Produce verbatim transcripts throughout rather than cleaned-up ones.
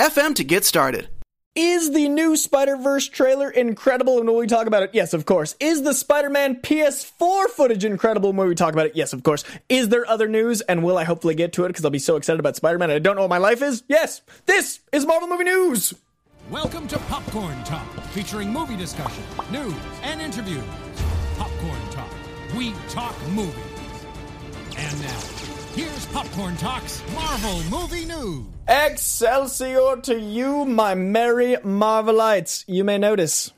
f m to get started. Is the new Spider-Verse trailer incredible? And will we talk about it? Yes, of course. Is the Spider-Man P S four footage incredible? And will we talk about it? Yes, of course. Is there other news? And will I hopefully get to it? Because I'll be so excited about Spider-Man. I don't know what my life is. Yes, this is Marvel Movie News. Welcome to Popcorn Talk, featuring movie discussion, news, and interviews. Popcorn Talk. We talk movies. And now, here's Popcorn Talk's Marvel Movie News. Excelsior to you, my merry Marvelites. You may notice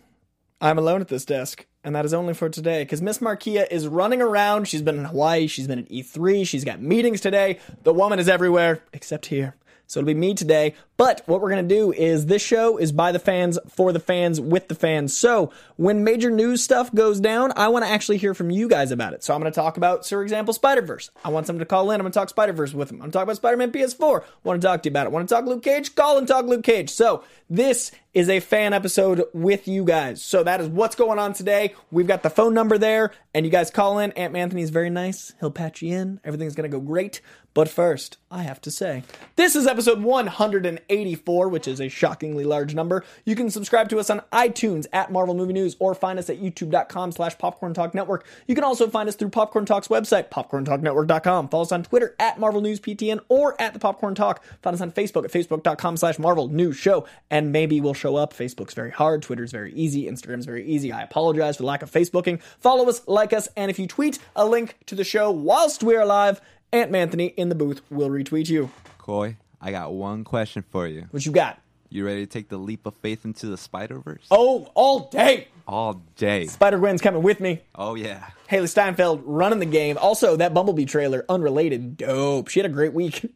I'm alone at this desk, and that is only for today, because Miss Markeia is running around. She's been in Hawaii, she's been at E three, she's got meetings today. The woman is everywhere, except here. So it'll be me today. But what we're going to do is this show is by the fans, for the fans, with the fans. So when major news stuff goes down, I want to actually hear from you guys about it. So I'm going to talk about, for example, Spider-Verse. I want someone to call in. I'm going to talk Spider-Verse with them. I'm going to talk about Spider-Man P S four. I want to talk to you about it. I want to talk Luke Cage? Call and talk Luke Cage. So this is a fan episode with you guys. So that is what's going on today. We've got the phone number there, and you guys call in. Aunt Manthony is very nice. He'll patch you in. Everything's going to go great. But first, I have to say, this is episode one hundred eighty-four, which is a shockingly large number. You can subscribe to us on iTunes at Marvel Movie News or find us at youtube.com slash Popcorn Talk Network. You can also find us through Popcorn Talk's website, popcorn talk network dot com. Follow us on Twitter at Marvel News P T N or at The Popcorn Talk. Find us on Facebook at facebook.com slash Marvel News Show. And maybe we'll show up. Facebook's very hard. Twitter's very easy. Instagram's very easy. I apologize for the lack of Facebooking. Follow us, like us, and if you tweet a link to the show whilst we're alive, Aunt Manthony in the booth will retweet you. Coy, I got one question for you. What you got? You ready to take the leap of faith into the Spider-Verse? Oh, all day. All day. Spider-Gwen's coming with me. Oh, yeah. Hailee Steinfeld running the game. Also, that Bumblebee trailer, unrelated, dope. She had a great week.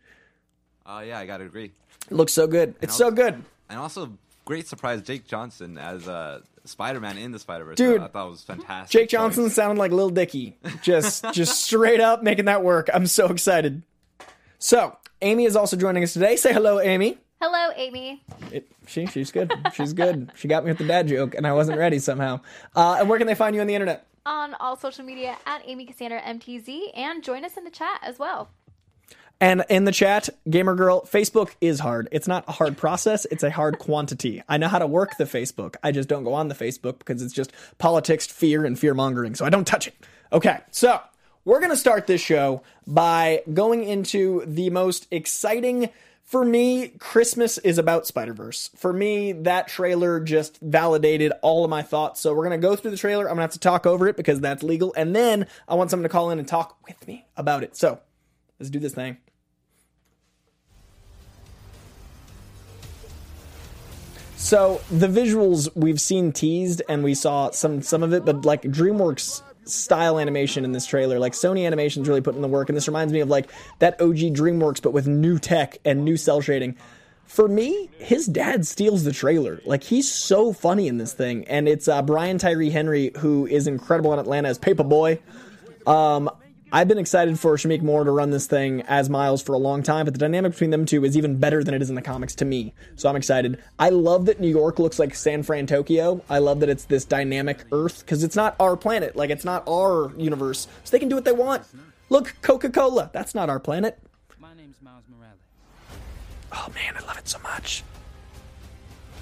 Oh, uh, yeah, I got to agree. It looks so good. And it's also, so good. And also, great surprise, Jake Johnson as uh, Spider-Man in the Spider-Verse. Dude, I thought it was fantastic. Jake Johnson choice. Sounded like Lil Dicky. Just, just straight up making that work. I'm so excited. So, Amy is also joining us today. Say hello, Amy. Hello, Amy. It, she, she's good. She's good. She got me with the dad joke, and I wasn't ready somehow. Uh, and where can they find you on the internet? On all social media at Amy Cassandra M T Z, and join us in the chat as well. And in the chat, Gamer Girl, Facebook is hard. It's not a hard process. It's a hard quantity. I know how to work the Facebook. I just don't go on the Facebook because it's just politics, fear, and fear-mongering. So I don't touch it. Okay, so we're going to start this show by going into the most exciting. For me, Christmas is about Spider-Verse. For me, that trailer just validated all of my thoughts. So we're going to go through the trailer. I'm going to have to talk over it because that's legal. And then I want someone to call in and talk with me about it. So let's do this thing. So the visuals we've seen teased, and we saw some some of it, but like DreamWorks style animation in this trailer, like Sony Animation's really putting in the work, and this reminds me of like that O G DreamWorks, but with new tech and new cell shading. For me, his dad steals the trailer. Like, he's so funny in this thing, and it's uh, Brian Tyree Henry, who is incredible in Atlanta as Paperboy. Um, I've been excited for Shamik Moore to run this thing as Miles for a long time, but the dynamic between them two is even better than it is in the comics to me, so I'm excited. I love that New York looks like San Fran, Tokyo. I love that it's this dynamic Earth, because it's not our planet. Like, it's not our universe, so they can do what they want. Look, Coca-Cola. That's not our planet. My name's Miles Morales. Oh, man, I love it so much.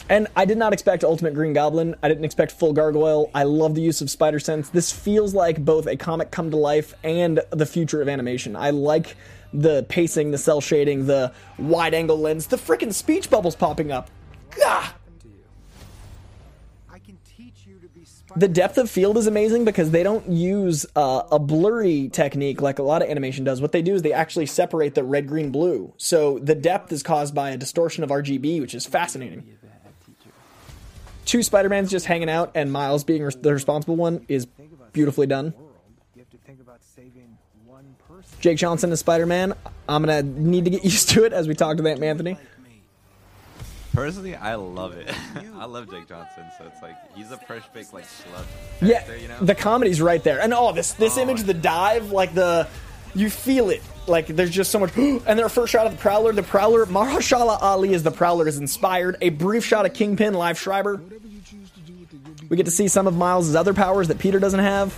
And I did not expect Ultimate Green Goblin. I didn't expect Full Gargoyle. I love the use of Spider Sense. This feels like both a comic come to life and the future of animation. I like the pacing, the cell shading, the wide angle lens, the frickin' speech bubbles popping up. Gah! The depth of field is amazing because they don't use uh, a blurry technique like a lot of animation does. What they do is they actually separate the red, green, blue. So the depth is caused by a distortion of R G B, which is fascinating. Two Spider-Mans just hanging out, and Miles being the responsible one is beautifully done. Jake Johnson is Spider-Man. I'm going to need to get used to it as we talk to Aunt Manthony. Personally, I love it. I love Jake Johnson, so it's like he's a perfect like schlub. Yeah, you know? The comedy's right there, and oh, this this oh, image, the dive, like the you feel it. Like there's just so much, and their first shot of the Prowler, the Prowler, Mahershala Ali as the Prowler is inspired. A brief shot of Kingpin, Liev Schreiber. We get to see some of Miles' other powers that Peter doesn't have.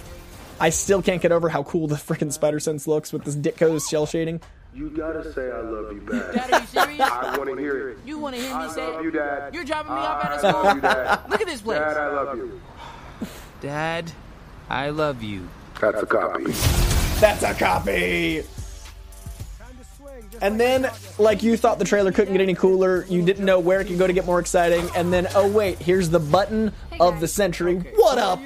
I still can't get over how cool the freaking spider sense looks with this Ditko's shell shading. You gotta say I love you, Dad. Dad, are you serious? I wanna hear it. You wanna hear me I say it? I love you, Dad. You're dropping me I off at a school. You, Dad. Look at this place. Dad, I love you. Dad, I love you. That's a copy. That's a copy. And then, like, you thought the trailer couldn't get any cooler. You didn't know where it could go to get more exciting. And then, oh, wait, here's the button hey of the century. Okay. What up?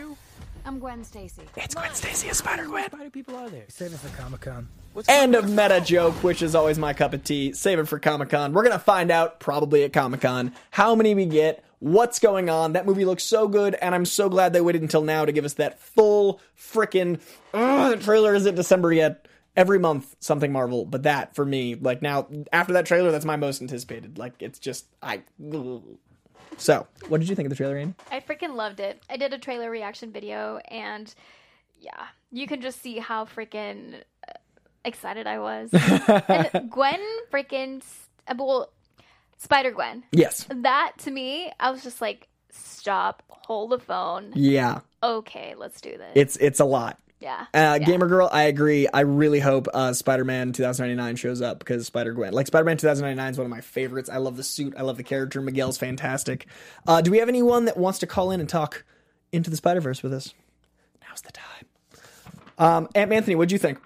I'm Gwen Stacy. It's Gwen Stacy as Spider-Gwen. Spider people are there. Save it for Comic-Con. End of meta joke, which is always my cup of tea. Save it for Comic-Con. We're going to find out, probably at Comic-Con, how many we get, what's going on. That movie looks so good, and I'm so glad they waited until now to give us that full frickin' uh, trailer isn't December yet. Every month, something Marvel, but that, for me, like, now, after that trailer, that's my most anticipated. Like, it's just, I... Ugh. So, what did you think of the trailer, Amy? I freaking loved it. I did a trailer reaction video, and, yeah, you can just see how freaking excited I was. And Gwen freaking... Well, Spider-Gwen. Yes. That, to me, I was just like, stop, hold the phone. Yeah. Okay, let's do this. It's It's a lot. Yeah. Uh, yeah. Gamer Girl, I agree. I really hope uh, Spider-Man twenty ninety-nine shows up because Spider-Gwen. Like, Spider-Man twenty ninety-nine is one of my favorites. I love the suit. I love the character. Miguel's fantastic. Uh, do we have anyone that wants to call in and talk into the Spider-Verse with us? Now's the time. Um, Aunt Manthony, what'd you think?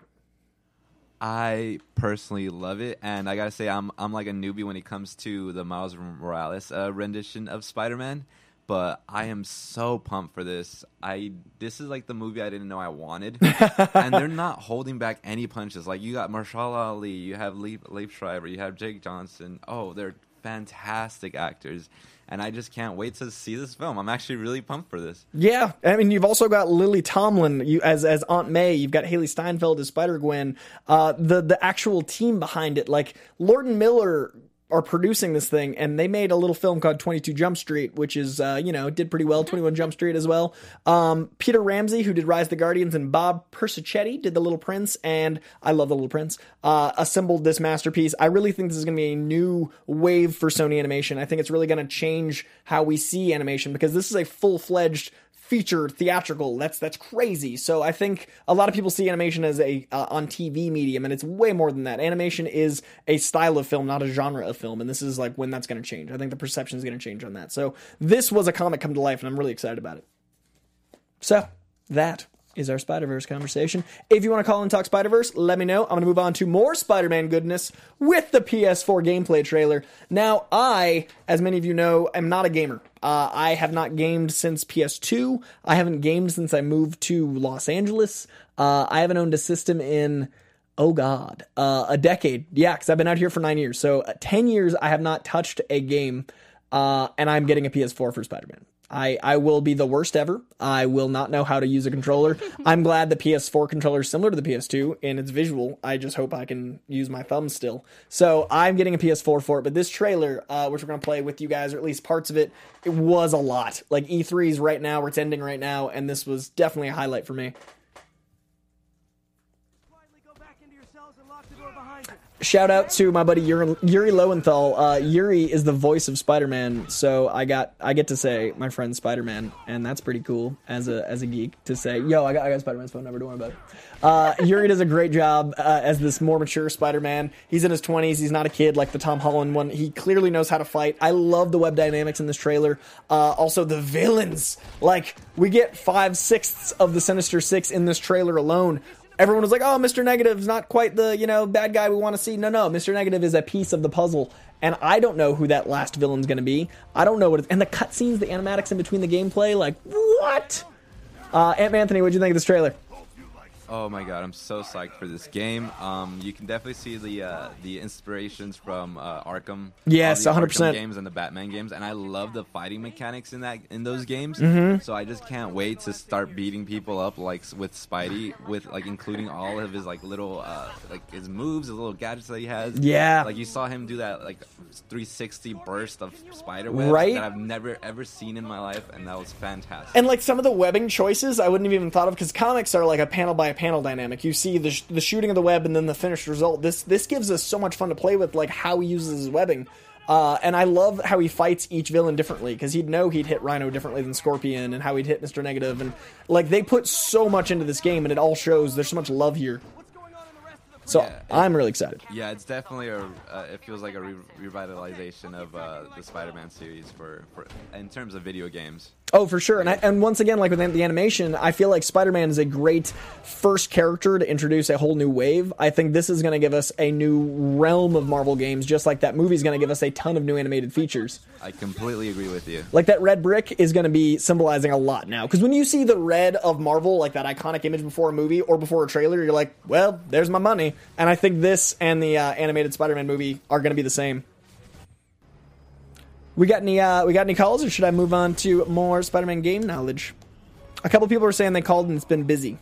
I personally love it, and I gotta say, I'm I'm like a newbie when it comes to the Miles Morales uh, rendition of Spider-Man. But I am so pumped for this. I This is like the movie I didn't know I wanted. And they're not holding back any punches. Like, you got Mahershala Ali, you have Liev, Liev Schreiber, you have Jake Johnson. Oh, they're fantastic actors. And I just can't wait to see this film. I'm actually really pumped for this. Yeah. I mean, you've also got Lily Tomlin you, as as Aunt May. You've got Hailee Steinfeld as Spider-Gwen. Uh, the, the actual team behind it. Like, Lord and Miller... are producing this thing, and they made a little film called twenty-two Jump Street, which is, uh, you know, did pretty well. twenty-one Jump Street as well. Um, Peter Ramsey, who did Rise of the Guardians, and Bob Persichetti did The Little Prince, and I love The Little Prince, uh, assembled this masterpiece. I really think this is going to be a new wave for Sony Animation. I think it's really going to change how we see animation, because this is a full-fledged feature theatrical. That's that's crazy. So I think a lot of people see animation as a uh, on T V medium, and it's way more than that. Animation is a style of film, not a genre of film, and this is like when that's going to change. I think the perception is going to change on that. So this was a comic come to life, and I'm really excited about it. So that is our Spider-Verse conversation. If you want to call and talk Spider-Verse, let me know. I'm going to move on to more Spider-Man goodness with the P S four gameplay trailer. Now, I, as many of you know, am not a gamer. Uh, I have not gamed since P S two. I haven't gamed since I moved to Los Angeles. Uh, I haven't owned a system in... Oh, God. Uh, a decade. Yeah, because I've been out here for nine years. So, uh, ten years, I have not touched a game, uh, and I'm getting a P S four for Spider-Man. I, I will be the worst ever. I will not know how to use a controller. I'm glad the P S four controller is similar to the P S two, and it's visual. I just hope I can use my thumbs still. So, I'm getting a P S four for it, but this trailer, uh, which we're going to play with you guys, or at least parts of it, it was a lot. Like, E three's right now, where it's ending right now, and this was definitely a highlight for me. Shout out to my buddy Yuri, Yuri Lowenthal. Uh, Yuri is the voice of Spider-Man, so I got I get to say my friend Spider-Man, and that's pretty cool as a as a geek to say, yo, I got I got Spider-Man's phone number, don't worry about it. Uh, Yuri does a great job uh, as this more mature Spider-Man. He's in his twenties. He's not a kid like the Tom Holland one. He clearly knows how to fight. I love the web dynamics in this trailer. Uh, also, the villains. Like, we get five-sixths of the Sinister Six in this trailer alone. Everyone was like, oh, Mister Negative is not quite the, you know, bad guy we want to see. No, no, Mister Negative is a piece of the puzzle. And I don't know who that last villain's going to be. I don't know what it's... And the cutscenes, the animatics in between the gameplay, like, what? Uh, Aunt Manthony, what'd you think of this trailer? Oh my god, I'm so psyched for this game. Um, you can definitely see the uh, the inspirations from uh, Arkham. Yes, one hundred percent. Arkham games and the Batman games, and I love the fighting mechanics in that in those games. Mm-hmm. So I just can't wait to start beating people up like with Spidey, with like including all of his like little uh, like his moves, his little gadgets that he has. Yeah, like you saw him do that like three sixty burst of spider webs, right? That I've never ever seen in my life, and that was fantastic. And like some of the webbing choices I wouldn't have even thought of, because comics are like a panel by panel dynamic. You see the, sh- the shooting of the web and then the finished result. This this gives us so much fun to play with, like how he uses his webbing. Uh, and I love how he fights each villain differently, because he'd know he'd hit Rhino differently than Scorpion, and how he'd hit Mister Negative. And like they put so much into this game, and it all shows. There's so much love here. So yeah, it, I'm really excited. Yeah, it's definitely a. Uh, it feels like a re- revitalization of uh, the Spider-Man series for, for in terms of video games. Oh, for sure. And I, and once again, like with the animation, I feel like Spider-Man is a great first character to introduce a whole new wave. I think this is going to give us a new realm of Marvel games, just like that movie is going to give us a ton of new animated features. I completely agree with you. Like that red brick is going to be symbolizing a lot now. Because when you see the red of Marvel, like that iconic image before a movie or before a trailer, you're like, well, there's my money. And I think this and the uh, animated Spider-Man movie are going to be the same. We got any uh, we got any calls, or should I move on to more Spider-Man game knowledge? A couple people were saying they called and it's been busy.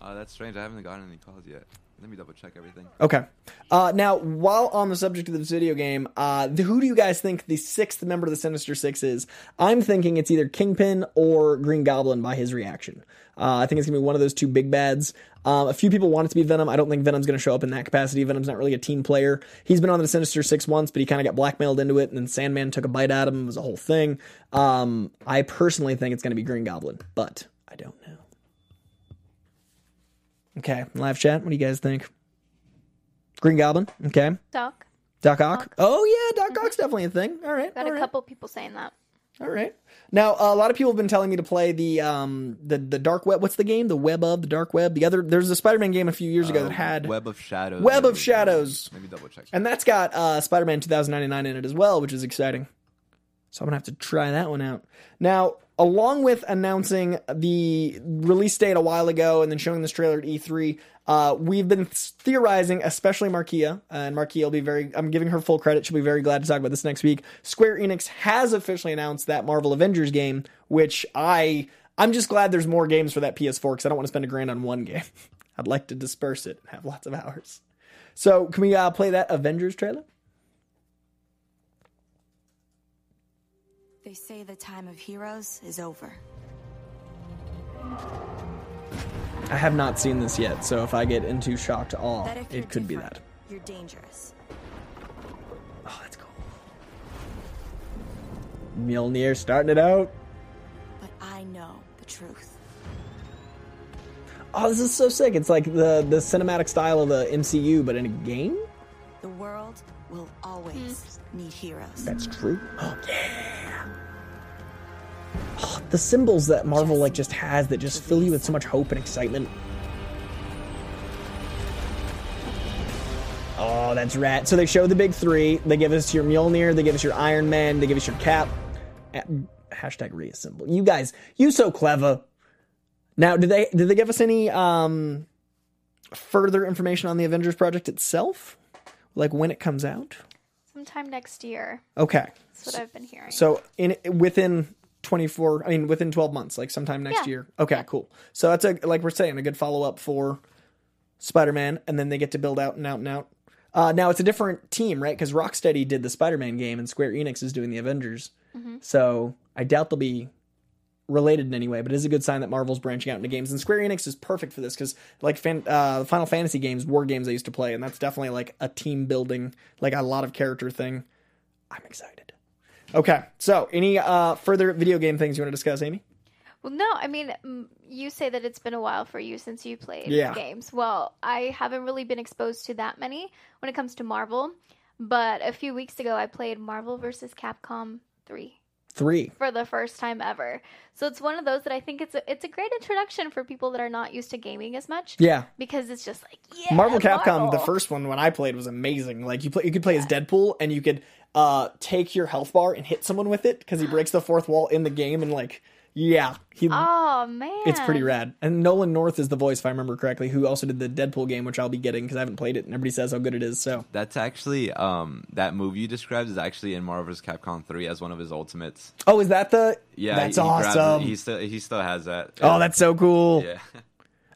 Uh, that's strange. I haven't gotten any calls yet. Let me double check everything. Okay. Uh, now, while on the subject of this video game, uh, who do you guys think the sixth member of the Sinister Six is? I'm thinking it's either Kingpin or Green Goblin by his reaction. Uh, I think it's going to be one of those two big bads. Um, a few people want it to be Venom. I don't think Venom's going to show up in that capacity. Venom's not really a team player. He's been on the Sinister Six once, but he kind of got blackmailed into it, and then Sandman took a bite out of him. It was a whole thing. Um, I personally think it's going to be Green Goblin, but I don't know. Okay, live chat. What do you guys think? Green Goblin. Okay. Doc. Doc Ock. Doc. Oh, yeah, Doc mm-hmm. Ock's definitely a thing. All right. Got all a right. couple people saying that. All right. Now, a lot of people have been telling me to play the um the, the Dark Web. What's the game? The Web of the Dark Web. The other there's a Spider-Man game a few years ago uh, that had Web of Shadows. Web of Shadows. Let me double check. And that's got uh, Spider-Man twenty ninety-nine in it as well, which is exciting. So I'm gonna have to try that one out. Now, along with announcing the release date a while ago and then showing this trailer at E three, uh, we've been theorizing, especially Markeia, uh, and Markeia will be very, I'm giving her full credit, she'll be very glad to talk about this next week. Square Enix has officially announced that Marvel Avengers game, which I, I'm just glad there's more games for that P S four, because I don't want to spend a grand on one game. I'd like to disperse it and have lots of hours. So can we uh, play that Avengers trailer? They say the time of heroes is over. I have not seen this yet, so if I get into shocked awe, it could be that. You're dangerous. Oh, that's cool. Mjolnir starting it out. But I know the truth. Oh, this is so sick. It's like the, the cinematic style of the M C U, but in a game? The world will always mm. need heroes. That's true. Oh, yeah. Oh, the symbols that Marvel like just has that just fill you with so much hope and excitement. Oh, that's rad. So they show the big three. They give us your Mjolnir. They give us your Iron Man. They give us your Cap. Hashtag reassemble. You guys, you so clever. Now, did they did they give us any um, further information on the Avengers project itself? Like when it comes out? Sometime next year. Okay. That's what so, I've been hearing. So in within twenty-four, I mean within twelve months, like sometime next yeah. year. Okay, yeah. Cool. So that's a like we're saying a good follow up for Spider-Man, and then they get to build out and out and out. Uh, now it's a different team, right? Because Rocksteady did the Spider-Man game, and Square Enix is doing the Avengers. Mm-hmm. So I doubt they'll be related in any way, but it is a good sign that Marvel's branching out into games, and Square Enix is perfect for this, because like fan, uh, Final Fantasy games were games I used to play, and that's definitely like a team building, like a lot of character thing. I'm excited. Okay, so any uh, further video game things you want to discuss, Amy? Well, no, I mean, you say that it's been a while for you since you played yeah. games. Well, I haven't really been exposed to that many when it comes to Marvel, but a few weeks ago I played Marvel versus. Capcom three. Three. For the first time ever. So it's one of those that I think it's a, it's a great introduction for people that are not used to gaming as much. Yeah. Because it's just like, yeah, Marvel Capcom, Marvel. The first one when I played was amazing. Like, you play, you could play yeah. as Deadpool, and you could uh, take your health bar and hit someone with it, because he breaks the fourth wall in the game and, like, Yeah. He, oh, man. It's pretty rad. And Nolan North is the voice, if I remember correctly, who also did the Deadpool game, which I'll be getting because I haven't played it, and everybody says how good it is. So that's actually, um, that movie you described is actually in Marvel versus. Capcom three as one of his ultimates. Oh, is that the... Yeah. That's he, he awesome. He still, he still has that. Oh, yeah. That's so cool. Yeah.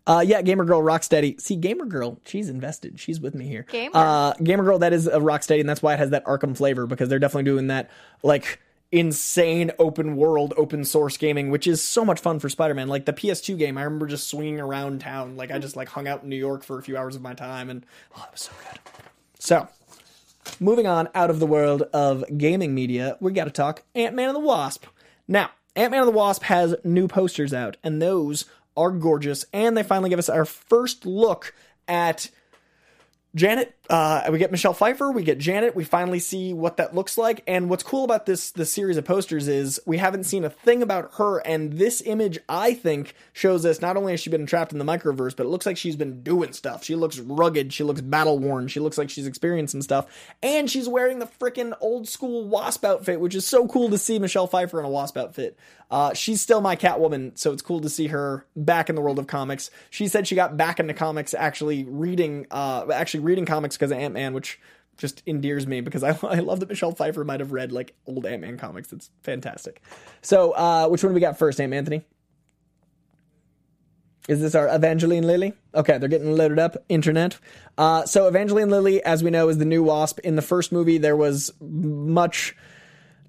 Uh, yeah, Gamer Girl, Rocksteady. See, Gamer Girl, she's invested. She's with me here. Gamer, uh, Gamer Girl, that is a Rocksteady, and that's why it has that Arkham flavor, because they're definitely doing that, like... insane open world, open source gaming, which is so much fun for Spider-Man. Like the P S two game, I remember just swinging around town. Like I just like hung out in New York for a few hours of my time, and oh, that was so good. So moving on out of the world of gaming media, we got to talk Ant-Man and the Wasp. Now, Ant-Man and the Wasp has new posters out, and those are gorgeous. And they finally give us our first look at Janet. Uh, we get Michelle Pfeiffer, we get Janet, we finally see what that looks like, and what's cool about this, this series of posters is we haven't seen a thing about her, and this image, I think, shows us not only has she been trapped in the microverse, but it looks like she's been doing stuff. She looks rugged, she looks battle-worn, she looks like she's experiencing stuff, and she's wearing the frickin' old-school Wasp outfit, which is so cool to see Michelle Pfeiffer in a Wasp outfit. Uh, she's still my Catwoman, so it's cool to see her back in the world of comics. She said she got back into comics actually reading, uh, actually reading comics because of Ant-Man, which just endears me because I, I love that Michelle Pfeiffer might have read like old Ant-Man comics. It's fantastic. So uh which one do we got first, Aunt Manthony? Is this our Evangeline Lilly? Okay, they're getting loaded up, internet. Uh so Evangeline Lilly, as we know, is the new Wasp. In the first movie, there was much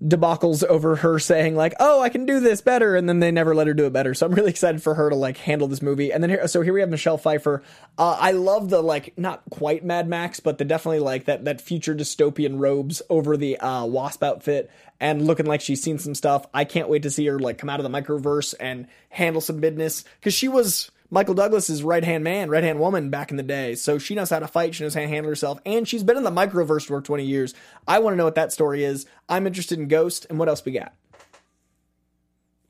debacles over her saying like, oh, I can do this better, and then they never let her do it better. So I'm really excited for her to like handle this movie. And then here, so here we have Michelle Pfeiffer. uh I love the like not quite Mad Max, but the definitely like that that future dystopian robes over the uh Wasp outfit, and looking like she's seen some stuff. I can't wait to see her like come out of the microverse and handle some business, because she was Michael Douglas's right-hand man, right-hand woman back in the day. So she knows how to fight, she knows how to handle herself, and she's been in the microverse for twenty years. I want to know what that story is. I'm interested in Ghost, and what else we got?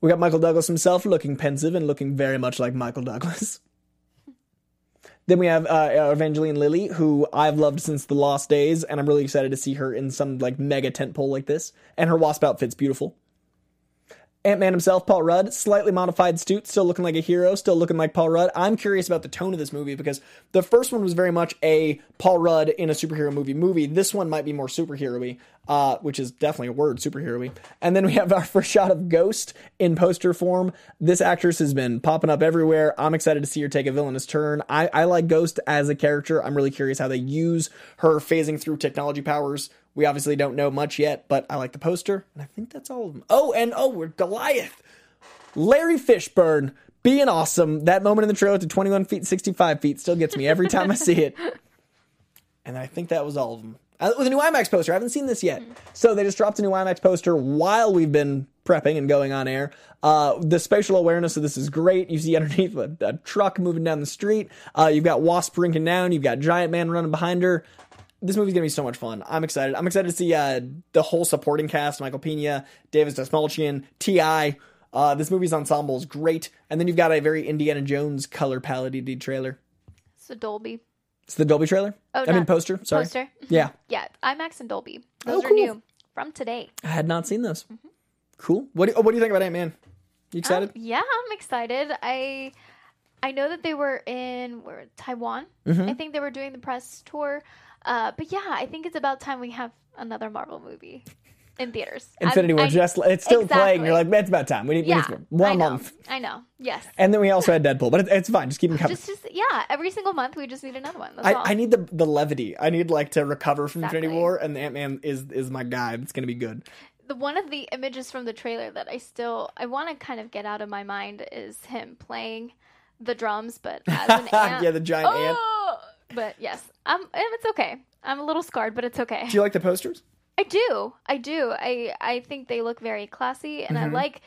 We got Michael Douglas himself, looking pensive and looking very much like Michael Douglas. Then we have uh, Evangeline Lilly, who I've loved since the Lost Days, and I'm really excited to see her in some like mega tentpole like this. And her Wasp outfit's beautiful. Ant-Man himself, Paul Rudd, slightly modified suit, still looking like a hero, still looking like Paul Rudd. I'm curious about the tone of this movie, because the first one was very much a Paul Rudd in a superhero movie movie. This one might be more superhero-y, uh, which is definitely a word, superhero-y. And then we have our first shot of Ghost in poster form. This actress has been popping up everywhere. I'm excited to see her take a villainous turn. I, I like Ghost as a character. I'm really curious how they use her phasing through technology powers. We obviously don't know much yet, but I like the poster, and I think that's all of them. Oh, and oh, we're Goliath. Larry Fishburne being awesome. That moment in the trailer to twenty-one feet, sixty-five feet still gets me every time I see it. And I think that was all of them. Uh, with a new IMAX poster. I haven't seen this yet. So they just dropped a new IMAX poster while we've been prepping and going on air. Uh, the spatial awareness of this is great. You see underneath a, a truck moving down the street. Uh, you've got Wasp rinking down. You've got Giant Man running behind her. This movie's going to be so much fun. I'm excited. I'm excited to see uh, the whole supporting cast, Michael Pena, Davis Desmalchian, T I Uh, this movie's ensemble is great. And then you've got a very Indiana Jones color palette trailer. It's the Dolby. It's the Dolby trailer? Oh, I mean poster. Sorry. Poster. Yeah. Yeah. IMAX and Dolby. Those oh, cool. are new from today. I had not seen those. Mm-hmm. Cool. What do, oh, what do you think about Ant-Man? You excited? Um, yeah, I'm excited. I... I know that they were in where, Taiwan. Mm-hmm. I think they were doing the press tour. Uh, but yeah, I think it's about time we have another Marvel movie in theaters. Infinity War, just it's still exactly. playing. You're like, it's about time. We need, yeah, we need one I month. I know. Yes. And then we also had Deadpool, but it, it's fine. Just keep them coming. Just, just, yeah, every single month we just need another one. That's I, all. I need the, the levity. I need like to recover from exactly. Infinity War, and Ant-Man is, is my guy. It's going to be good. The one of the images from the trailer that I still, I want to kind of get out of my mind is him playing the drums, but as an ant. Yeah, the giant oh! ant. But yes, I'm, it's okay. I'm a little scarred, but it's okay. Do you like the posters? I do. I do. I, I think they look very classy, and mm-hmm. I like...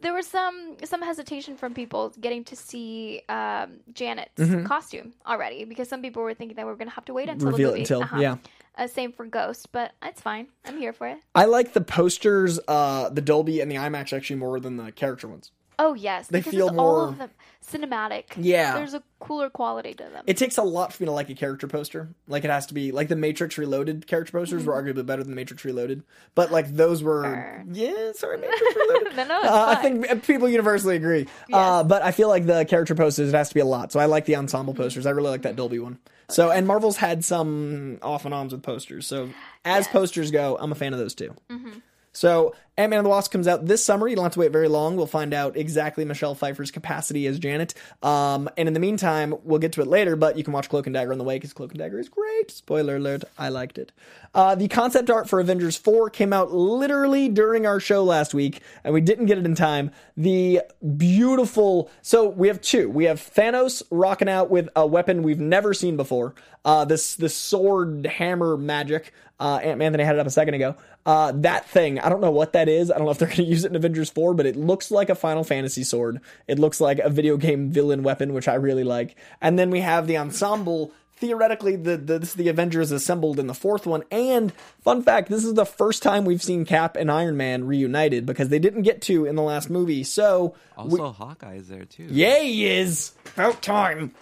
There was some some hesitation from people getting to see um, Janet's mm-hmm. costume already, because some people were thinking that we were going to have to wait until Reveal the movie. Reveal it until, uh-huh. yeah. Uh, same for Ghost, but it's fine. I'm here for it. I like the posters, uh, the Dolby and the IMAX actually more than the character ones. Oh, yes. They feel more... all of them cinematic. Yeah. There's a cooler quality to them. It takes a lot for me to like a character poster. Like, it has to be... Like, the Matrix Reloaded character posters mm-hmm. were arguably better than Matrix Reloaded. But, like, those were... Sure. Yeah, sorry, Matrix Reloaded. no, no, it's uh, I think people universally agree. Yes. Uh, but I feel like the character posters, it has to be a lot. So I like the ensemble posters. I really like that Dolby one. Okay. So, and Marvel's had some off-and-ons with posters. So, as yes. posters go, I'm a fan of those, too. Mm-hmm. So, Ant-Man and the Wasp comes out this summer. You don't have to wait very long. We'll find out exactly Michelle Pfeiffer's capacity as Janet. Um, and in the meantime, we'll get to it later, but you can watch Cloak and Dagger on the way because Cloak and Dagger is great. Spoiler alert, I liked it. Uh, the concept art for Avengers four came out literally during our show last week, and we didn't get it in time. The beautiful... So, we have two. We have Thanos rocking out with a weapon we've never seen before. Uh, this, this sword hammer magic. Uh, Aunt Manthony had it up a second ago. Uh, that thing, I don't know what that is. I don't know if they're going to use it in Avengers four, but it looks like a Final Fantasy sword. It looks like a video game villain weapon, which I really like. And then we have the ensemble. Theoretically, the, the, this is the Avengers assembled in the fourth one. And, fun fact, this is the first time we've seen Cap and Iron Man reunited because they didn't get to in the last movie. So also, we, Hawkeye is there, too. Yeah, he is. About time.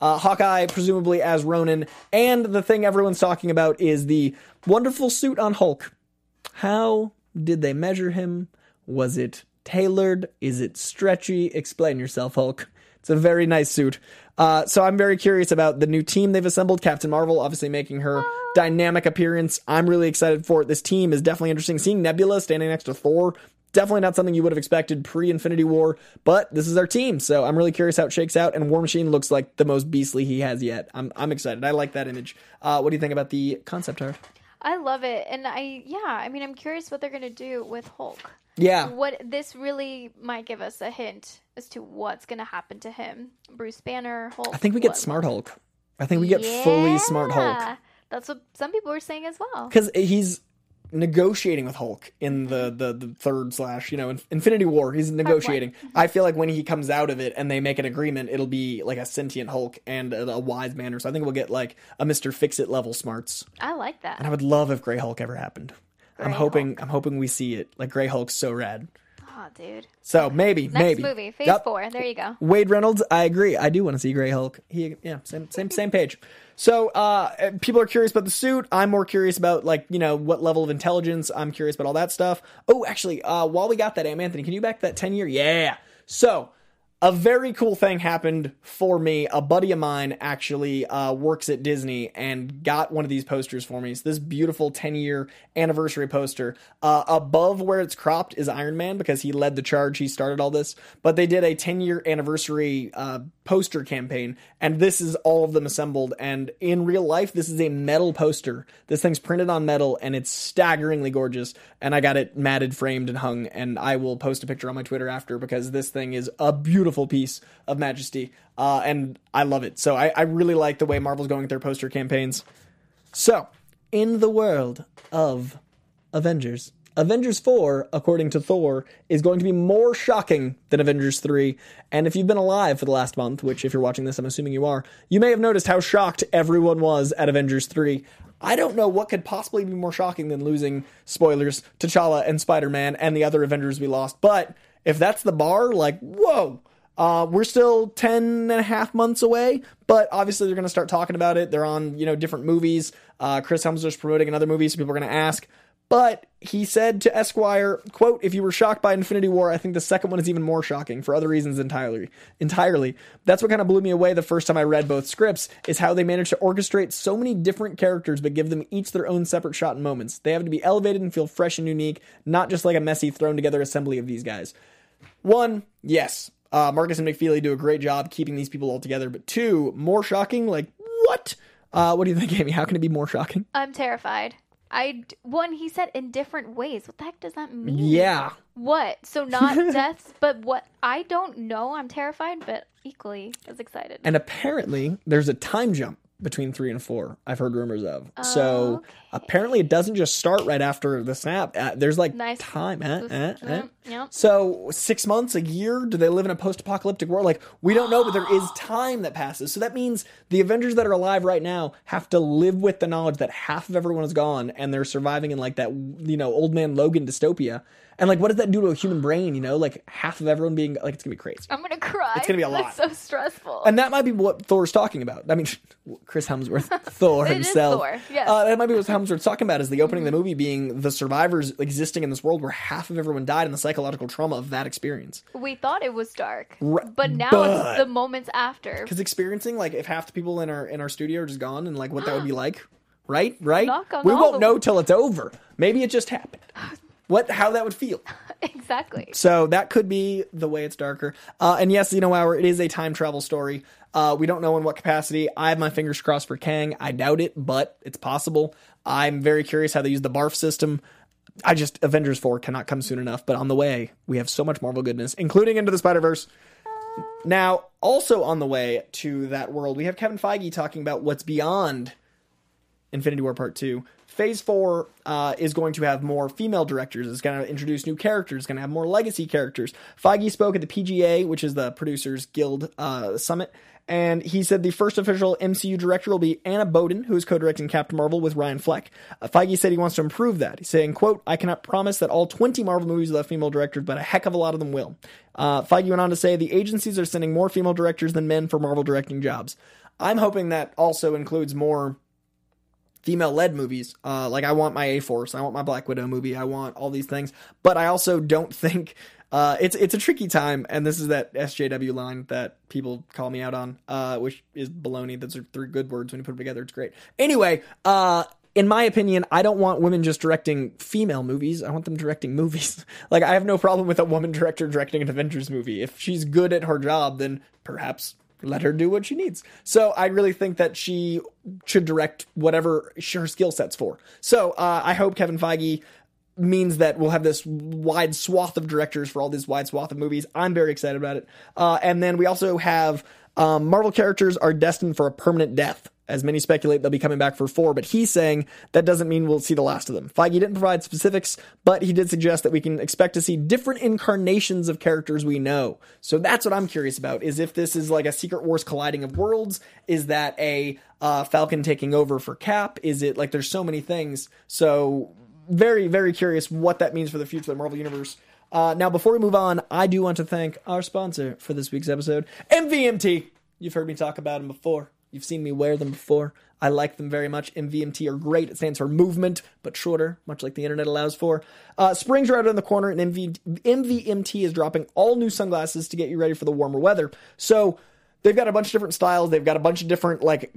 Uh, Hawkeye, presumably as Ronin. And the thing everyone's talking about is the wonderful suit on Hulk. How did they measure him? Was it tailored? Is it stretchy? Explain yourself, Hulk. It's a very nice suit. Uh, so I'm very curious about the new team they've assembled. Captain Marvel, obviously making her oh. dynamic appearance. I'm really excited for it. This team is definitely interesting. Seeing Nebula standing next to Thor, definitely not something you would have expected pre-Infinity War, but this is our team, so I'm really curious how it shakes out, and War Machine looks like the most beastly he has yet. I'm I'm excited. I like that image. Uh, what do you think about the concept art? I love it, and I, yeah, I mean, I'm curious what they're going to do with Hulk. Yeah. What This really might give us a hint as to what's going to happen to him. Bruce Banner, Hulk. I think we get what? Smart Hulk. I think we get yeah. fully Smart Hulk. That's what some people were saying as well. Because he's negotiating with Hulk in the, the, the third slash, you know, Infinity War. He's negotiating. Mm-hmm. I feel like when he comes out of it and they make an agreement, it'll be like a sentient Hulk and a, a wise Banner. So I think we'll get like a Mister Fix-It level smarts. I like that. And I would love if Grey Hulk ever happened. Grey I'm hoping Hulk. I'm hoping we see it. Like Grey Hulk's so rad. Oh, dude. So maybe, Next maybe. Next movie, phase yep. four. There you go. Wade Reynolds, I agree. I do want to see Grey Hulk. He, yeah, same, same, same page. So, uh, people are curious about the suit. I'm more curious about, like, you know, what level of intelligence. I'm curious about all that stuff. Oh, actually, uh, while we got that, Aunt Manthony, can you back that ten year? Yeah. So, a very cool thing happened for me. A buddy of mine actually uh, works at Disney and got one of these posters for me. It's this beautiful ten-year anniversary poster. Uh, above where it's cropped is Iron Man because he led the charge. He started all this. But they did a ten-year anniversary uh, poster campaign, and this is all of them assembled. And in real life, this is a metal poster. This thing's printed on metal, and it's staggeringly gorgeous. And I got it matted, framed, and hung. And I will post a picture on my Twitter after because this thing is a beautiful piece of majesty, uh, and I love it. So I, I really like the way Marvel's going with their poster campaigns. So, in the world of Avengers, Avengers four, according to Thor, is going to be more shocking than Avengers three, and if you've been alive for the last month, which if you're watching this, I'm assuming you are, you may have noticed how shocked everyone was at Avengers three. I don't know what could possibly be more shocking than losing, spoilers, T'Challa and Spider-Man and the other Avengers we lost, but if that's the bar, like, whoa! Uh, we're still ten and a half months away, but obviously they're going to start talking about it. They're on, you know, different movies. Uh, Chris Hemsworth's promoting another movie, so people are going to ask. But he said to Esquire, quote, "If you were shocked by Infinity War, I think the second one is even more shocking for other reasons entirely. Entirely. That's what kind of blew me away the first time I read both scripts, is how they managed to orchestrate so many different characters but give them each their own separate shot and moments. They have to be elevated and feel fresh and unique, not just like a messy thrown together assembly of these guys." One, yes. Uh, Marcus and McFeely do a great job keeping these people all together. But two, more shocking? Like, what? Uh, what do you think, Amy? How can it be more shocking? I'm terrified. I, one, he said in different ways. What the heck does that mean? Yeah. What? So not deaths, but what? I don't know. I'm terrified, but equally as excited. And apparently, there's a time jump between three and four, I've heard rumors of. Oh, so Apparently, it doesn't just start right after the snap. Uh, there's like nice. time. Uh, uh, uh. Yep. So six months, a year? Do they live in a post-apocalyptic world? Like, we don't know, but there is time that passes. So that means the Avengers that are alive right now have to live with the knowledge that half of everyone is gone and they're surviving in like that, you know, old man Logan dystopia. And like, what does that do to a human brain? You know, like half of everyone being like, it's gonna be crazy. I'm gonna cry. It's gonna be a lot. It's so stressful. And that might be what Thor's talking about. I mean, Chris Hemsworth, Thor it himself. It is Thor. Yes. Uh, that might be what Hemsworth's talking about. Is the opening of the movie being the survivors existing in this world where half of everyone died and the psychological trauma of that experience. We thought it was dark, R- but now but, it's the moments after. Because experiencing like if half the people in our in our studio are just gone and like what that would be like, right? Right. We won't the- know till it's over. Maybe it just happened. What, how that would feel. Exactly. So that could be the way it's darker. Uh, and yes, Xenohour, it is a time travel story. Uh, we don't know in what capacity. I have my fingers crossed for Kang. I doubt it, but it's possible. I'm very curious how they use the barf system. I just, Avengers four cannot come soon enough, but on the way, we have so much Marvel goodness, including Into the Spider-Verse. Now, also on the way to that world, we have Kevin Feige talking about what's beyond Infinity War Part two. Phase four uh, is going to have more female directors. It's going to introduce new characters. It's going to have more legacy characters. Feige spoke at the P G A, which is the Producers Guild uh, Summit, and he said the first official M C U director will be Anna Boden, who is co-directing Captain Marvel with Ryan Fleck. Uh, Feige said he wants to improve that. He's saying, quote, I cannot promise that all twenty Marvel movies will have female directors, but a heck of a lot of them will. Uh, Feige went on to say the agencies are sending more female directors than men for Marvel directing jobs. I'm hoping that also includes more female-led movies. Uh, like, I want my A-Force. I want my Black Widow movie. I want all these things. But I also don't think... Uh, it's it's a tricky time, and this is that S J W line that people call me out on, uh, which is baloney. Those are three good words. When you put them together, it's great. Anyway, uh, in my opinion, I don't want women just directing female movies. I want them directing movies. Like, I have no problem with a woman director directing an Avengers movie. If she's good at her job, then perhaps... let her do what she needs. So I really think that she should direct whatever her skill set's for. So uh, I hope Kevin Feige means that we'll have this wide swath of directors for all this wide swath of movies. I'm very excited about it. Uh, and then we also have um, Marvel characters are destined for a permanent death. As many speculate, they'll be coming back for four, but he's saying that doesn't mean we'll see the last of them. Feige didn't provide specifics, but he did suggest that we can expect to see different incarnations of characters we know. So that's what I'm curious about, is if this is like a Secret Wars colliding of worlds, is that a uh, Falcon taking over for Cap? Is it like there's so many things? So very, very curious what that means for the future of the Marvel Universe. Uh, now, before we move on, I do want to thank our sponsor for this week's episode, M V M T. You've heard me talk about him before. You've seen me wear them before. I like them very much. M V M T are great. It stands for movement, but shorter, much like the internet allows for. Uh, spring's right around the corner, and M V M T is dropping all new sunglasses to get you ready for the warmer weather. So they've got a bunch of different styles. They've got a bunch of different, like,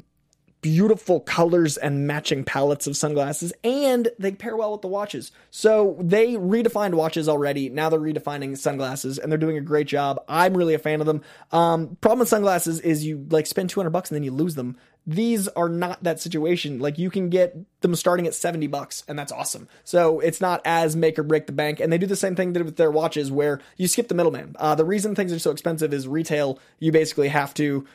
beautiful colors and matching palettes of sunglasses, and they pair well with the watches. So they redefined watches already. Now they're redefining sunglasses, and they're doing a great job. I'm really a fan of them. Um, problem with sunglasses is you like spend two hundred bucks and then you lose them. These are not that situation. Like, you can get them starting at seventy bucks, and that's awesome. So it's not as make or break the bank. And they do the same thing with their watches where you skip the middleman. Uh, the reason things are so expensive is retail, you basically have to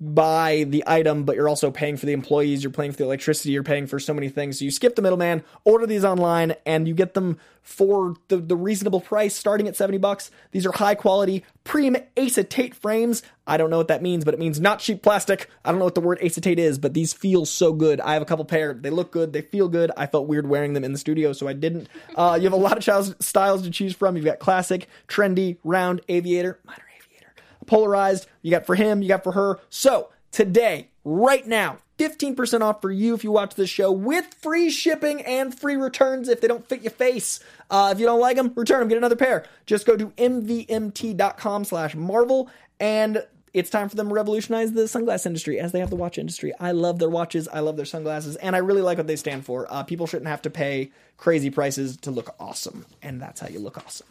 buy the item, but you're also paying for the employees, you're paying for the electricity, you're paying for so many things. So you skip the middleman, order these online, and you get them for the, the reasonable price, starting at seventy bucks. These are high quality premium acetate frames. I don't know what that means, but it means not cheap plastic. I don't know what the word acetate is, but these feel so good. I have a couple pair. They look good. They feel good. I felt weird wearing them in the studio, so I didn't. Uh, you have a lot of styles to choose from. You've got classic, trendy, round, aviator, minor, polarized. You got for him, you got for her. So today, right now, fifteen percent off for you if you watch this show, with free shipping and free returns if they don't fit your face. Uh, if you don't like them, return them, get another pair. Just go to M V M T dot com slash Marvel, and it's time for them to revolutionize the sunglass industry as they have the watch industry. I love their watches. I love their sunglasses, and I really like what they stand for. Uh, people shouldn't have to pay crazy prices to look awesome, and that's how you look awesome.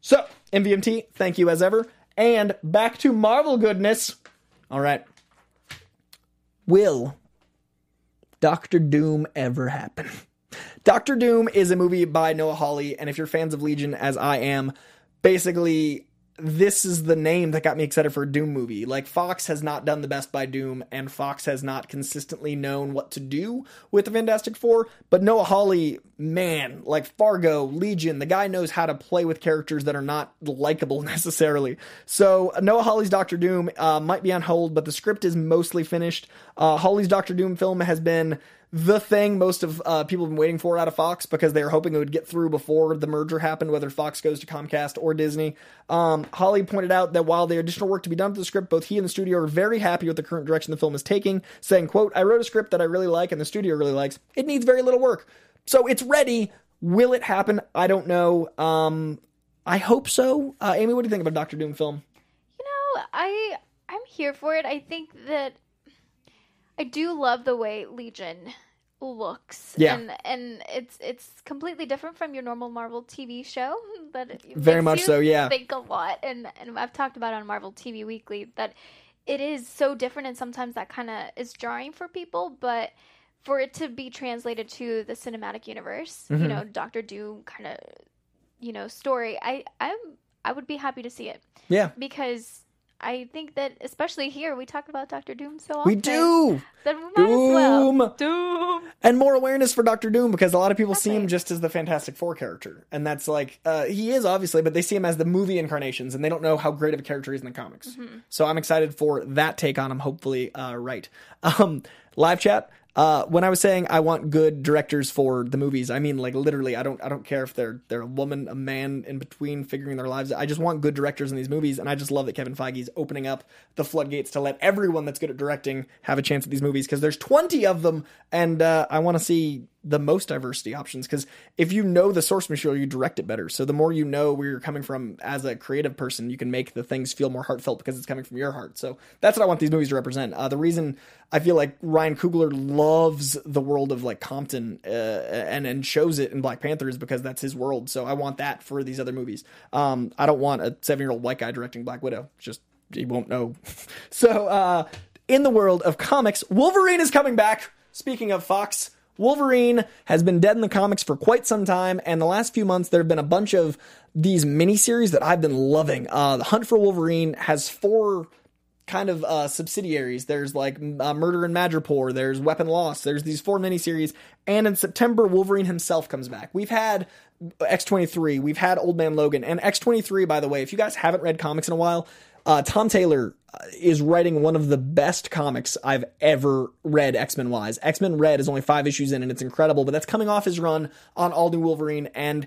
So M V M T, thank you as ever. And back to Marvel goodness. All right. Will Doctor Doom ever happen? Doctor Doom is a movie by Noah Hawley, and if you're fans of Legion, as I am, basically this is the name that got me excited for a Doom movie. Like, Fox has not done the best by Doom, and Fox has not consistently known what to do with the Fantastic Four. But Noah Hawley, man, like Fargo, Legion, the guy knows how to play with characters that are not likable necessarily. So Noah Hawley's Doctor Doom uh, might be on hold, but the script is mostly finished. Uh, Hawley's Doctor Doom film has been the thing most of uh, people have been waiting for out of Fox, because they were hoping it would get through before the merger happened, whether Fox goes to Comcast or Disney. Um, Hawley pointed out that while there is additional work to be done for the script, both he and the studio are very happy with the current direction the film is taking, saying, quote, I wrote a script that I really like and the studio really likes. It needs very little work. So it's ready. Will it happen? I don't know. Um, I hope so. Uh, Amy, what do you think about Doctor Doom film? You know, I, I'm here for it. I think that I do love the way Legion looks. Yeah. And and it's it's completely different from your normal Marvel T V show. But it very much so, yeah. I think a lot. And, and I've talked about it on Marvel T V Weekly that it is so different, and sometimes that kind of is jarring for people. But for it to be translated to the cinematic universe, mm-hmm. you know, Doctor Doom kind of, you know, story, I, I'm, I would be happy to see it. Yeah. Because I think that, especially here, we talk about Doctor Doom so often. We do! Then we might Doom. As well. Doom! And more awareness for Doctor Doom, because a lot of people that's see him right. just as the Fantastic Four character. And that's like, uh, he is obviously, but they see him as the movie incarnations, and they don't know how great of a character he is in the comics. Mm-hmm. So I'm excited for that take on him, hopefully uh, right. Um, live chat. Uh, when I was saying I want good directors for the movies, I mean, like, literally, I don't I don't care if they're they're a woman, a man in between figuring their lives. I just want good directors in these movies, and I just love that Kevin Feige's opening up the floodgates to let everyone that's good at directing have a chance at these movies, because there's twenty of them, and uh, I want to see the most diversity options, because if you know the source material, you direct it better. So the more you know where you're coming from as a creative person, you can make the things feel more heartfelt because it's coming from your heart. So that's what I want these movies to represent. Uh, the reason I feel like Ryan Coogler loves the world of like Compton uh, and, and shows it in Black Panther is because that's his world. So I want that for these other movies. Um, I don't want a seven-year-old white guy directing Black Widow. Just, he won't know. So uh, in the world of comics, Wolverine is coming back. Speaking of Fox, Wolverine has been dead in the comics for quite some time, and the last few months there have been a bunch of these miniseries that I've been loving. Uh, the Hunt for Wolverine has four kind of uh, subsidiaries. There's like uh, Murder in Madripoor, there's Weapon Lost, there's these four miniseries, and in September, Wolverine himself comes back. We've had X twenty-three, we've had Old Man Logan, and X twenty-three, by the way, if you guys haven't read comics in a while, Uh, Tom Taylor is writing one of the best comics I've ever read X-Men-wise. X-Men Red is only five issues in, and it's incredible, but that's coming off his run on All New Wolverine, and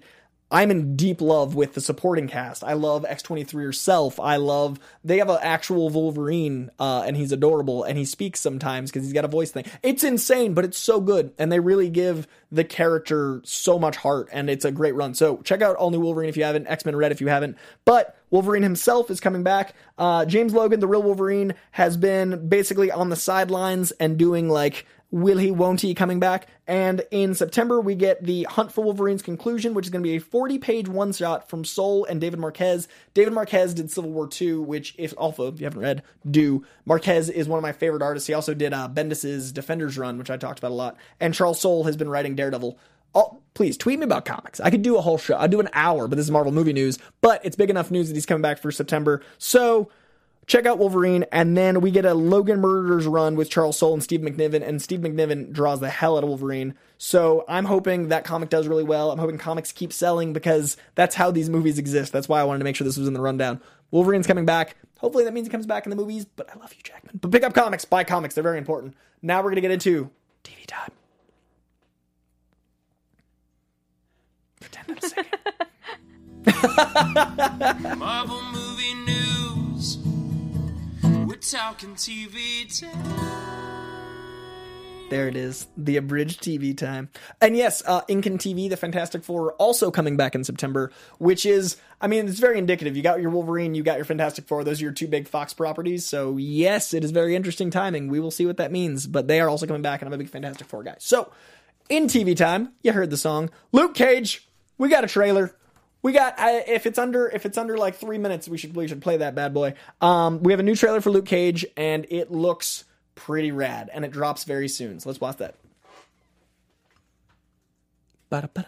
I'm in deep love with the supporting cast. I love X twenty-three herself. I love... They have an actual Wolverine, uh, and he's adorable, and he speaks sometimes because he's got a voice thing. It's insane, but it's so good, and they really give the character so much heart, and it's a great run. So check out All New Wolverine if you haven't, X-Men Red if you haven't, but Wolverine himself is coming back. Uh, James Logan, the real Wolverine, has been basically on the sidelines and doing, like, will he, won't he coming back. And in September, we get the Hunt for Wolverine's conclusion, which is going to be a forty-page one-shot from Soule and David Marquez. David Marquez did Civil War two, which, if also, if you haven't read, do. Marquez is one of my favorite artists. He also did uh, Bendis' Defenders run, which I talked about a lot. And Charles Soule has been writing Daredevil. Oh, please, tweet me about comics. I could do a whole show. I'd do an hour, but this is Marvel Movie News. But it's big enough news that he's coming back for September. So check out Wolverine, and then we get a Logan Murderers run with Charles Soule and Steve McNiven, and Steve McNiven draws the hell out of Wolverine. So I'm hoping that comic does really well. I'm hoping comics keep selling, because that's how these movies exist. That's why I wanted to make sure this was in the rundown. Wolverine's coming back. Hopefully that means he comes back in the movies, but I love you, Jackman. But pick up comics. Buy comics. They're very important. Now we're going to get into T V time. Pretend I'm sick. Marvel Movie News. We're talking T V time. There it is. The abridged T V time. And yes, uh, Incan T V, the Fantastic Four, are also coming back in September, which is, I mean, it's very indicative. You got your Wolverine, you got your Fantastic Four. Those are your two big Fox properties. So yes, it is very interesting timing. We will see what that means. But they are also coming back, and I'm a big Fantastic Four guy. So in T V time, you heard the song. Luke Cage. We got a trailer. We got I, if it's under if it's under like three minutes, we should we should play that bad boy. Um, we have a new trailer for Luke Cage, and it looks pretty rad, and it drops very soon. So let's watch that. Ba-da-ba-da.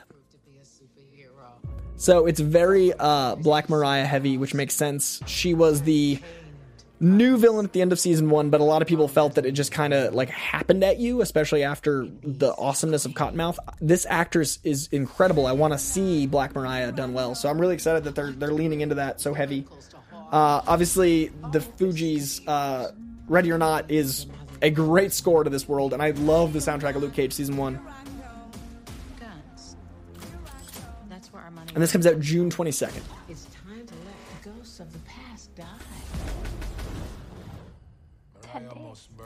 So it's very uh, Black Mariah heavy, which makes sense. She was the new villain at the end of season one, but a lot of people felt that it just kind of like happened at you, especially after the awesomeness of Cottonmouth. This actress is incredible. I want to see Black Mariah done well, so I'm really excited that they're they're leaning into that so heavy. Uh, obviously, the Fugees, uh, Ready or Not, is a great score to this world, and I love the soundtrack of Luke Cage season one. And this comes out June twenty-second. It's time to let the ghosts of the past die.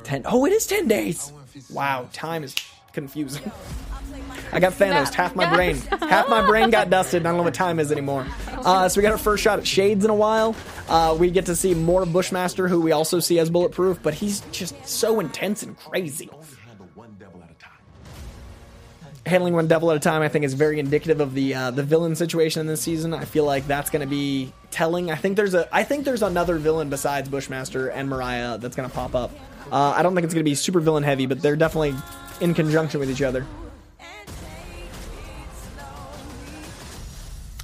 ten, oh, it is ten days. Wow, time is confusing. I got Thanos, half my brain. Half my brain got dusted, and I don't know what time is anymore. Uh, so we got our first shot at Shades in a while. Uh, we get to see more Bushmaster, who we also see as Bulletproof, but he's just so intense and crazy. Handling one devil at a time, I think, is very indicative of the uh, the villain situation in this season. I feel like that's going to be telling. I think there's a I think there's another villain besides Bushmaster and Maraya that's going to pop up. Uh, I don't think it's going to be super villain heavy, but they're definitely in conjunction with each other.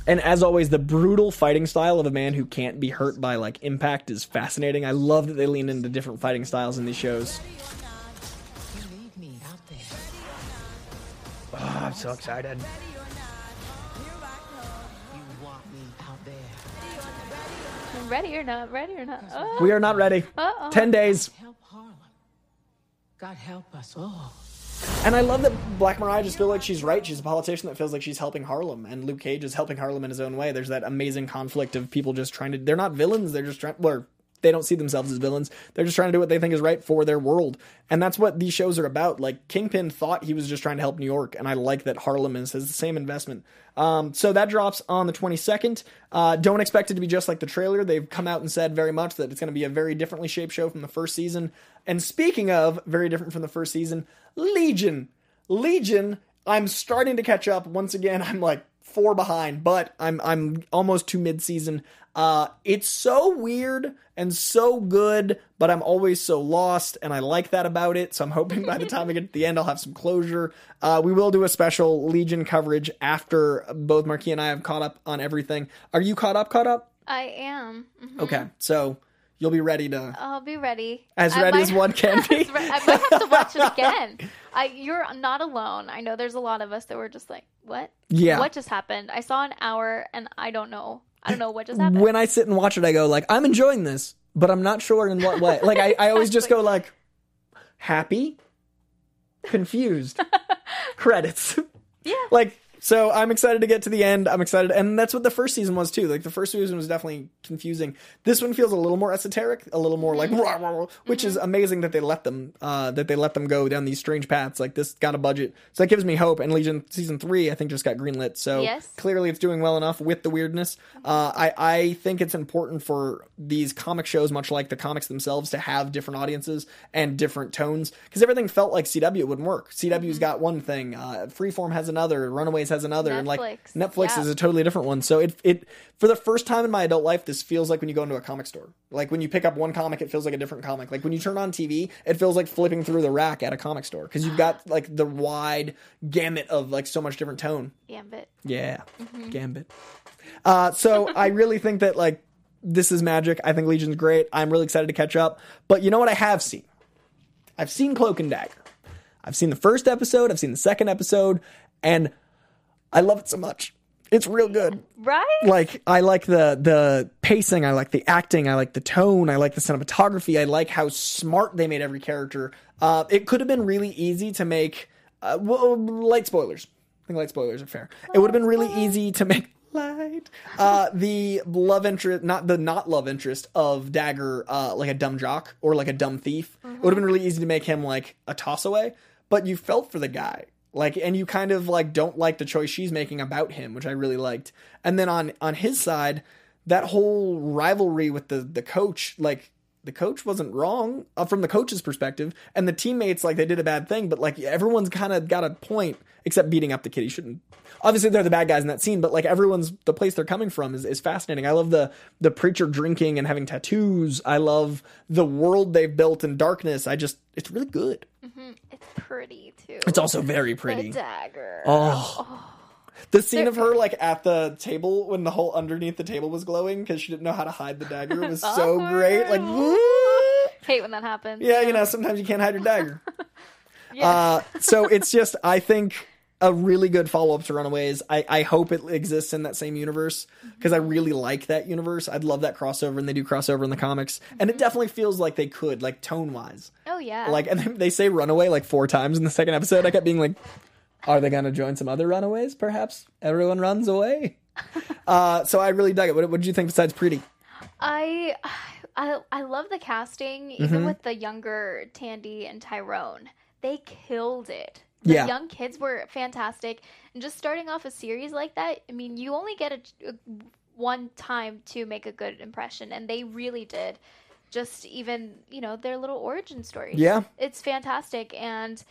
And as always, the brutal fighting style of a man who can't be hurt by like impact is fascinating. I love that they lean into different fighting styles in these shows. Oh, I'm so excited. Ready or not, ready or not. Oh. We are not ready. Uh-oh. Ten days. God help us all. And I love that Black Mariah just feels like she's right. She's a politician that feels like she's helping Harlem, and Luke Cage is helping Harlem in his own way. There's that amazing conflict of people just trying to... They're not villains. They're just trying... Or they don't see themselves as villains. They're just trying to do what they think is right for their world. And that's what these shows are about. Like, Kingpin thought he was just trying to help New York, and I like that Harlem is has the same investment. Um, so that drops on the twenty-second. Uh, don't expect it to be just like the trailer. They've come out and said very much that it's going to be a very differently shaped show from the first season. And speaking of very different from the first season, Legion. Legion, I'm starting to catch up. Once again, I'm like four behind, but I'm I'm almost to mid-season. Uh, it's so weird and so good, but I'm always so lost, and I like that about it. So I'm hoping by the time I get to the end, I'll have some closure. Uh, we will do a special Legion coverage after both Marquis and I have caught up on everything. Are you caught up, caught up? I am. Mm-hmm. Okay, so you'll be ready to... I'll be ready. As I ready might, as one can be. I might have to watch it again. I, you're not alone. I know there's a lot of us that were just like, what? Yeah. What just happened? I saw an hour, and I don't know. I don't know what just happened. When I sit and watch it, I go like, I'm enjoying this, but I'm not sure in what way. Like, I, I always just go like, happy, confused, credits. Yeah. Like, so I'm excited to get to the end. I'm excited. And that's what the first season was too. Like, the first season was definitely confusing. This one feels a little more esoteric, a little more like, rah, rah, rah, which mm-hmm. is amazing that they let them, uh, that they let them go down these strange paths. Like, this got a budget. So that gives me hope. And Legion season three, I think, just got greenlit. So yes. Clearly it's doing well enough with the weirdness. Uh, I, I think it's important for these comic shows, much like the comics themselves, to have different audiences and different tones, because everything felt like C W wouldn't work. C W's mm-hmm. got one thing. Uh, Freeform has another. Runaways has another, Netflix. And like Netflix yeah. is a totally different one. So it it for the first time in my adult life, this feels like when you go into a comic store. Like, when you pick up one comic, it feels like a different comic. Like, when you turn on T V, it feels like flipping through the rack at a comic store, because you've got like the wide gamut of like so much different tone. Gambit. Yeah. Mm-hmm. Gambit. Uh, so I really think that like this is magic. I think Legion's great. I'm really excited to catch up. But you know what I have seen? I've seen Cloak and Dagger. I've seen the first episode. I've seen the second episode. And I love it so much. It's real good. Right? Like, I like the the pacing. I like the acting. I like the tone. I like the cinematography. I like how smart they made every character. Uh, it could have been really easy to make... Uh, well, light spoilers. I think light spoilers are fair. Light it would have been really light. easy to make... Light. Uh, the love interest... Not the not love interest of Dagger, uh, like a dumb jock or like a dumb thief. Mm-hmm. It would have been really easy to make him like a toss-away. But you felt for the guy. Like, and you kind of like don't like the choice she's making about him, which I really liked. And then on, on his side, that whole rivalry with the, the coach, like the coach wasn't wrong uh, from the coach's perspective, and the teammates, like, they did a bad thing, but like everyone's kind of got a point except beating up the kid. He shouldn't. Obviously, they're the bad guys in that scene, but like everyone's the place they're coming from is, is fascinating. I love the the preacher drinking and having tattoos. I love the world they've built in darkness. I just it's really good. Mm-hmm. It's pretty too. It's also very pretty. The dagger. Oh. oh. The scene there, of her like at the table when the hole underneath the table was glowing because she didn't know how to hide the dagger was so great. Like, hate when that happens. Yeah, yeah, you know, sometimes you can't hide your dagger. Yeah. Uh, so it's just, I think, a really good follow-up to Runaways. I, I hope it exists in that same universe because I really like that universe. I'd love that crossover, and they do crossover in the comics. Mm-hmm. And it definitely feels like they could, like tone-wise. Oh, yeah. Like, and they say Runaway like four times in the second episode. I kept being like, are they going to join some other runaways? Perhaps everyone runs away. uh, so I really dug it. What, what did you think besides Preeti? I... I I love the casting, even mm-hmm. with the younger Tandy and Tyrone. They killed it. The yeah. young kids were fantastic. And just starting off a series like that, I mean, you only get a, a, one time to make a good impression. And they really did. Just even, you know, their little origin story. Yeah. It's fantastic. And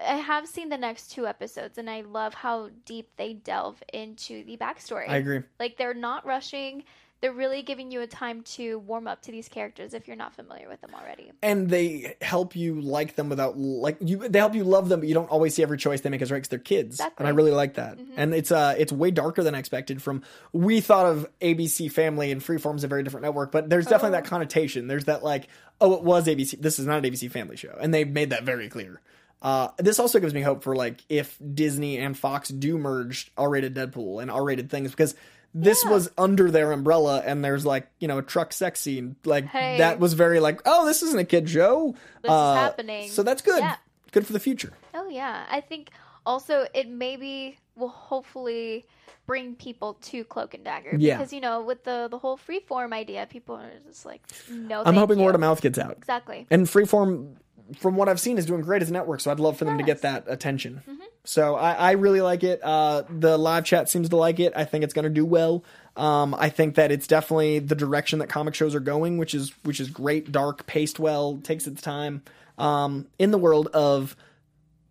I have seen the next two episodes, and I love how deep they delve into the backstory. I agree. Like, they're not rushing. They're really giving you a time to warm up to these characters if you're not familiar with them already. And they help you like them without, like, you. they help you love them, but you don't always see every choice they make as right because they're kids. That's and right. I really like that. Mm-hmm. And it's uh, it's way darker than I expected from, we thought of A B C Family and Freeform's a very different network, but there's definitely oh. that connotation. There's that, like, oh, it was A B C. This is not an A B C Family show. And they made that very clear. Uh, this also gives me hope for, like, if Disney and Fox do merge R-rated Deadpool and R-rated things, because... This yeah. was under their umbrella, and there's, like, you know, a truck sex scene. Like, hey. that was very, like, oh, this isn't a kid show. This uh, is happening. So that's good. Yeah. Good for the future. Oh, yeah. I think also it maybe will hopefully bring people to Cloak and Dagger. Yeah. Because, you know, with the, the whole Freeform idea, people are just like, no, I'm thank hoping you. Word of mouth gets out. Exactly. And Freeform, from what I've seen, is doing great as a network, so I'd love for yes. them to get that attention. Mm-hmm. So I, I really like it. Uh, the live chat seems to like it. I think it's going to do well. Um, I think that it's definitely the direction that comic shows are going, which is which is great, dark, paced well, takes its time. Um, in the world of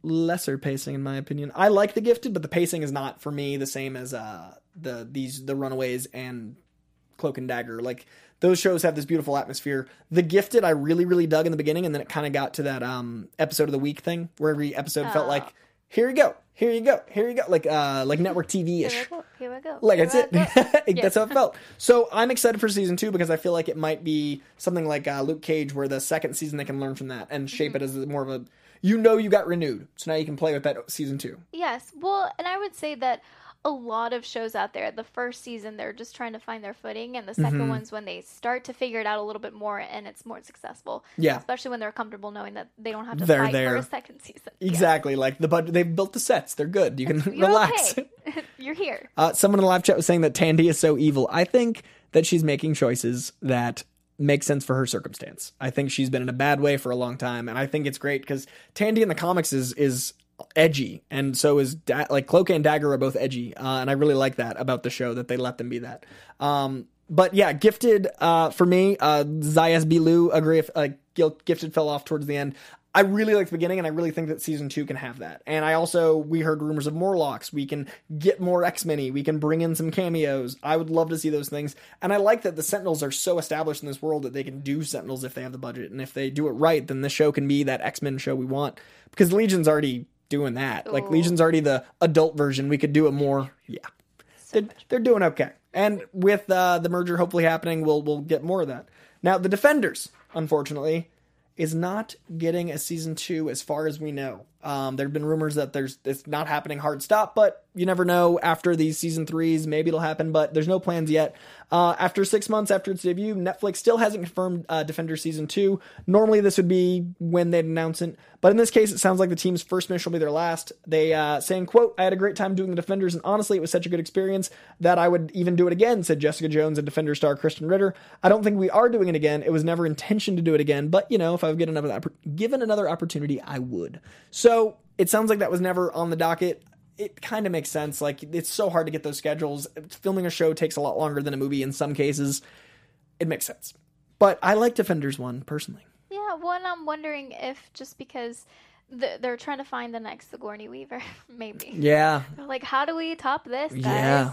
lesser pacing, in my opinion, I like The Gifted, but the pacing is not for me the same as uh, the these the Runaways and Cloak and Dagger. Like, those shows have this beautiful atmosphere. The Gifted, I really really dug in the beginning, and then it kind of got to that um, episode of the week thing where every episode oh. felt like, here you go, here you go, here you go, like uh, like network T V-ish. Here we go, here we go. Like, that's it. That's how it felt. So I'm excited for season two because I feel like it might be something like uh, Luke Cage, where the second season they can learn from that and shape mm-hmm. it as more of a, you know, you got renewed. So now you can play with that season two. Yes. Well, and I would say that a lot of shows out there, the first season, they're just trying to find their footing, and the second mm-hmm. one's when they start to figure it out a little bit more, and it's more successful. Yeah. Especially when they're comfortable knowing that they don't have to they're fight there. for a second season. Exactly. Yeah. Like, the bud- they've built the sets. They're good. You can You're relax. Okay. You're here. Uh, someone in the live chat was saying that Tandy is so evil. I think that she's making choices that make sense for her circumstance. I think she's been in a bad way for a long time, and I think it's great because Tandy in the comics is... is edgy, and so is da- like Cloak and Dagger are both edgy, uh, and I really like that about the show, that they let them be that. Um, but yeah, Gifted uh, for me, uh, Zayas B. Lou agree if uh, Gifted fell off towards the end. I really like the beginning, and I really think that season two can have that. And I also, we heard rumors of Morlocks. We can get more X-Men-y. We can bring in some cameos. I would love to see those things. And I like that the Sentinels are so established in this world that they can do Sentinels if they have the budget. And if they do it right, then this show can be that X-Men show we want. Because Legion's already doing that. Ooh. Like, Legion's already the adult version. We could do it more. Yeah. So they're, they're doing okay. And with uh, the merger hopefully happening, we'll we'll get more of that. Now, The Defenders, unfortunately, is not getting a season two as far as we know. Um, there have been rumors that there's it's not happening hard stop, but you never know. After these season threes, maybe it'll happen, but there's no plans yet. Uh, after six months after its debut, Netflix still hasn't confirmed uh, Defenders season two. Normally this would be when they'd announce it, but in this case, it sounds like the team's first mission will be their last. They uh, saying, quote, "I had a great time doing The Defenders, and honestly, it was such a good experience that I would even do it again," said Jessica Jones and Defenders star Kristen Ritter. "I don't think we are doing it again. It was never intention to do it again, but you know, if I would get another opp- given another opportunity, I would." So So it sounds like that was never on the docket. It kind of makes sense. Like, it's so hard to get those schedules. Filming a show takes a lot longer than a movie in some cases. It makes sense. But I like Defenders one, personally. Yeah, one, I'm wondering if just because th- they're trying to find the next Sigourney Weaver, maybe. Yeah. They're like, how do we top this, guys? Yeah.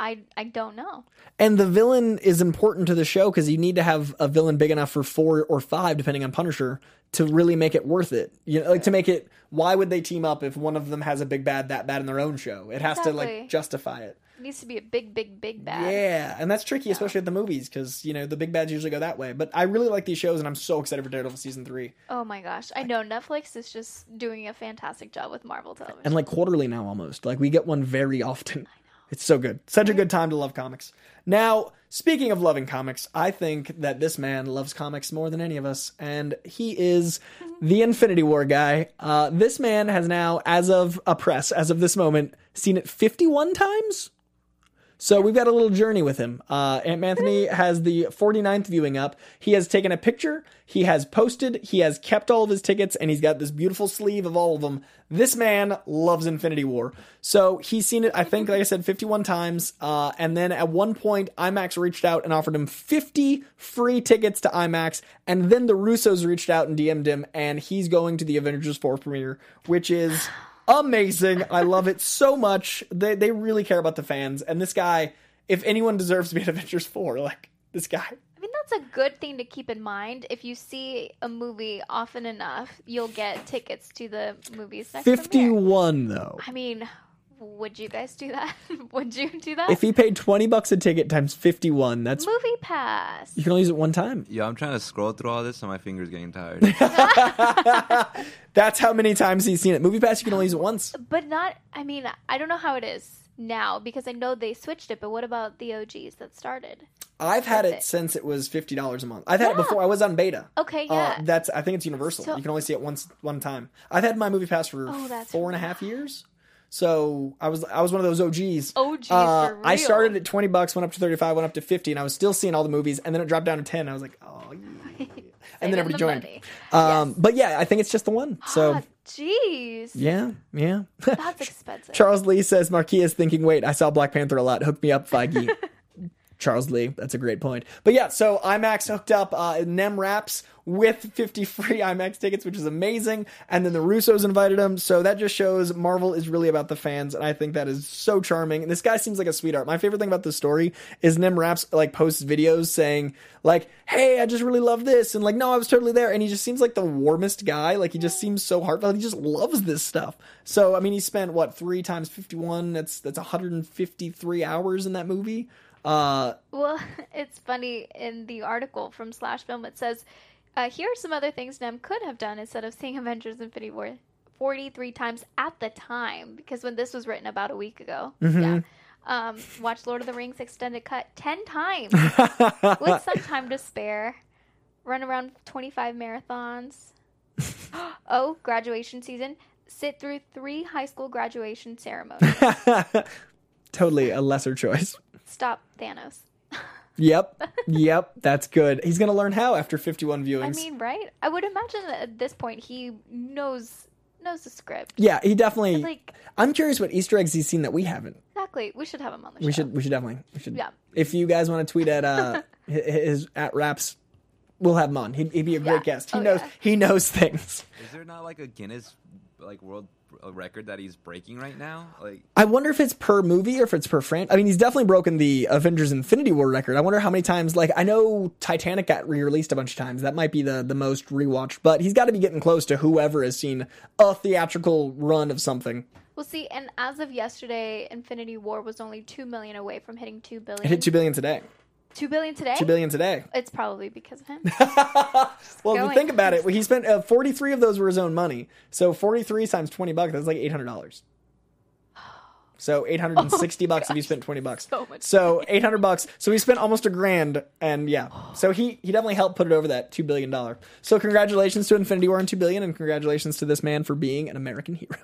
I I don't know. And the villain is important to the show because you need to have a villain big enough for four or five, depending on Punisher, to really make it worth it. You know, like to make it. Why would they team up if one of them has a big bad that bad in their own show? It has exactly. to like justify it. It needs to be a big, big, big bad. Yeah, and that's tricky, yeah. especially at the movies, because you know the big bads usually go that way. But I really like these shows, and I'm so excited for Daredevil season three. Oh my gosh, I know Netflix is just doing a fantastic job with Marvel television, and like quarterly now almost. Like we get one very often. I know. It's so good. Such a good time to love comics. Now, speaking of loving comics, I think that this man loves comics more than any of us, and he is the Infinity War guy. Uh, this man has now, as of a press, as of this moment, seen it fifty-one times? So we've got a little journey with him. Uh, Aunt Manthony has the forty-ninth viewing up. He has taken a picture. He has posted. He has kept all of his tickets. And he's got this beautiful sleeve of all of them. This man loves Infinity War. So he's seen it, I think, like I said, fifty-one times. Uh, and then at one point, IMAX reached out and offered him fifty free tickets to IMAX. And then the Russos reached out and D M'd him. And he's going to the Avengers four premiere, which is... amazing. I love it so much. They they really care about the fans. And this guy, if anyone deserves to be at Avengers four, like this guy. I mean, that's a good thing to keep in mind. If you see a movie often enough, you'll get tickets to the movie section. fifty-one, though. I mean, would you guys do that? Would you do that? If he paid twenty bucks a ticket times fifty-one, that's... Movie Pass. You can only use it one time. Yeah, I'm trying to scroll through all this and my finger's getting tired. That's how many times he's seen it. Movie Pass, you can only use it once. But not... I mean, I don't know how it is now because I know they switched it, but what about the O Gs that started? I've had it, it since it was fifty dollars a month. I've had yeah. it before. I was on beta. Okay, yeah. Uh, that's. I think it's universal. So, you can only see it once one time. I've had my Movie Pass for oh, four and a half years. So I was I was one of those O Gs. O Gs uh, for real. I started at twenty bucks, went up to thirty five, went up to fifty, and I was still seeing all the movies. And then it dropped down to ten. And I was like, oh, yeah. And then everybody joined. Um, yes. But yeah, I think it's just the one. So jeez. Yeah, yeah. That's expensive. Charles Lee says Markeia is thinking. Wait, I saw Black Panther a lot. Hook me up, Feige. Charles Lee, that's a great point. But yeah, so IMAX hooked up uh, Nem Raps with fifty free IMAX tickets, which is amazing. And then the Russos invited him. So that just shows Marvel is really about the fans. And I think that is so charming. And this guy seems like a sweetheart. My favorite thing about this story is Nem Raps like posts videos saying like, hey, I just really love this. And like, no, I was totally there. And he just seems like the warmest guy. Like he just seems so heartfelt. He just loves this stuff. So, I mean, he spent what, three times fifty-one. That's, that's one hundred fifty-three hours in that movie. Uh, well, it's funny in the article from Slash Film, it says, uh, here are some other things Nem could have done instead of seeing Avengers Infinity War forty-three times at the time, because when this was written about a week ago, mm-hmm. yeah, um, watch Lord of the Rings Extended Cut ten times with some time to spare, run around twenty-five marathons, oh, graduation season, sit through three high school graduation ceremonies. Totally a lesser choice. Stop Thanos. Yep. Yep. That's good. He's going to learn how after fifty-one viewings. I mean, right? I would imagine that at this point he knows knows the script. Yeah, he definitely. Like, I'm curious what Easter eggs he's seen that we haven't. Exactly. We should have him on the show. We should we should definitely. We should. Yeah. If you guys want to tweet at uh his at Raps, we'll have him on. He'd, he'd be a yeah. great guest. He oh, knows yeah. he knows things. Is there not like a Guinness like world a record that he's breaking right now? Like, I wonder if it's per movie or if it's per franchise. I mean, he's definitely broken the Avengers Infinity War record. I wonder how many times, like, I know Titanic got re-released a bunch of times. That might be the, the most rewatched, but he's got to be getting close to whoever has seen a theatrical run of something. Well, see, and as of yesterday, Infinity War was only two million away from hitting two billion. It hit two billion today. two billion today? two billion today. It's probably because of him. Well, going. If you think about it, he spent uh, forty-three of those were his own money. So forty-three times twenty bucks, that's like eight hundred dollars. So eight hundred sixty oh bucks gosh. If he spent twenty bucks. So, much so eight hundred bucks. So he spent almost a grand. And yeah, so he, he definitely helped put it over that two billion dollars. So congratulations to Infinity War and two billion dollars, and congratulations to this man for being an American hero.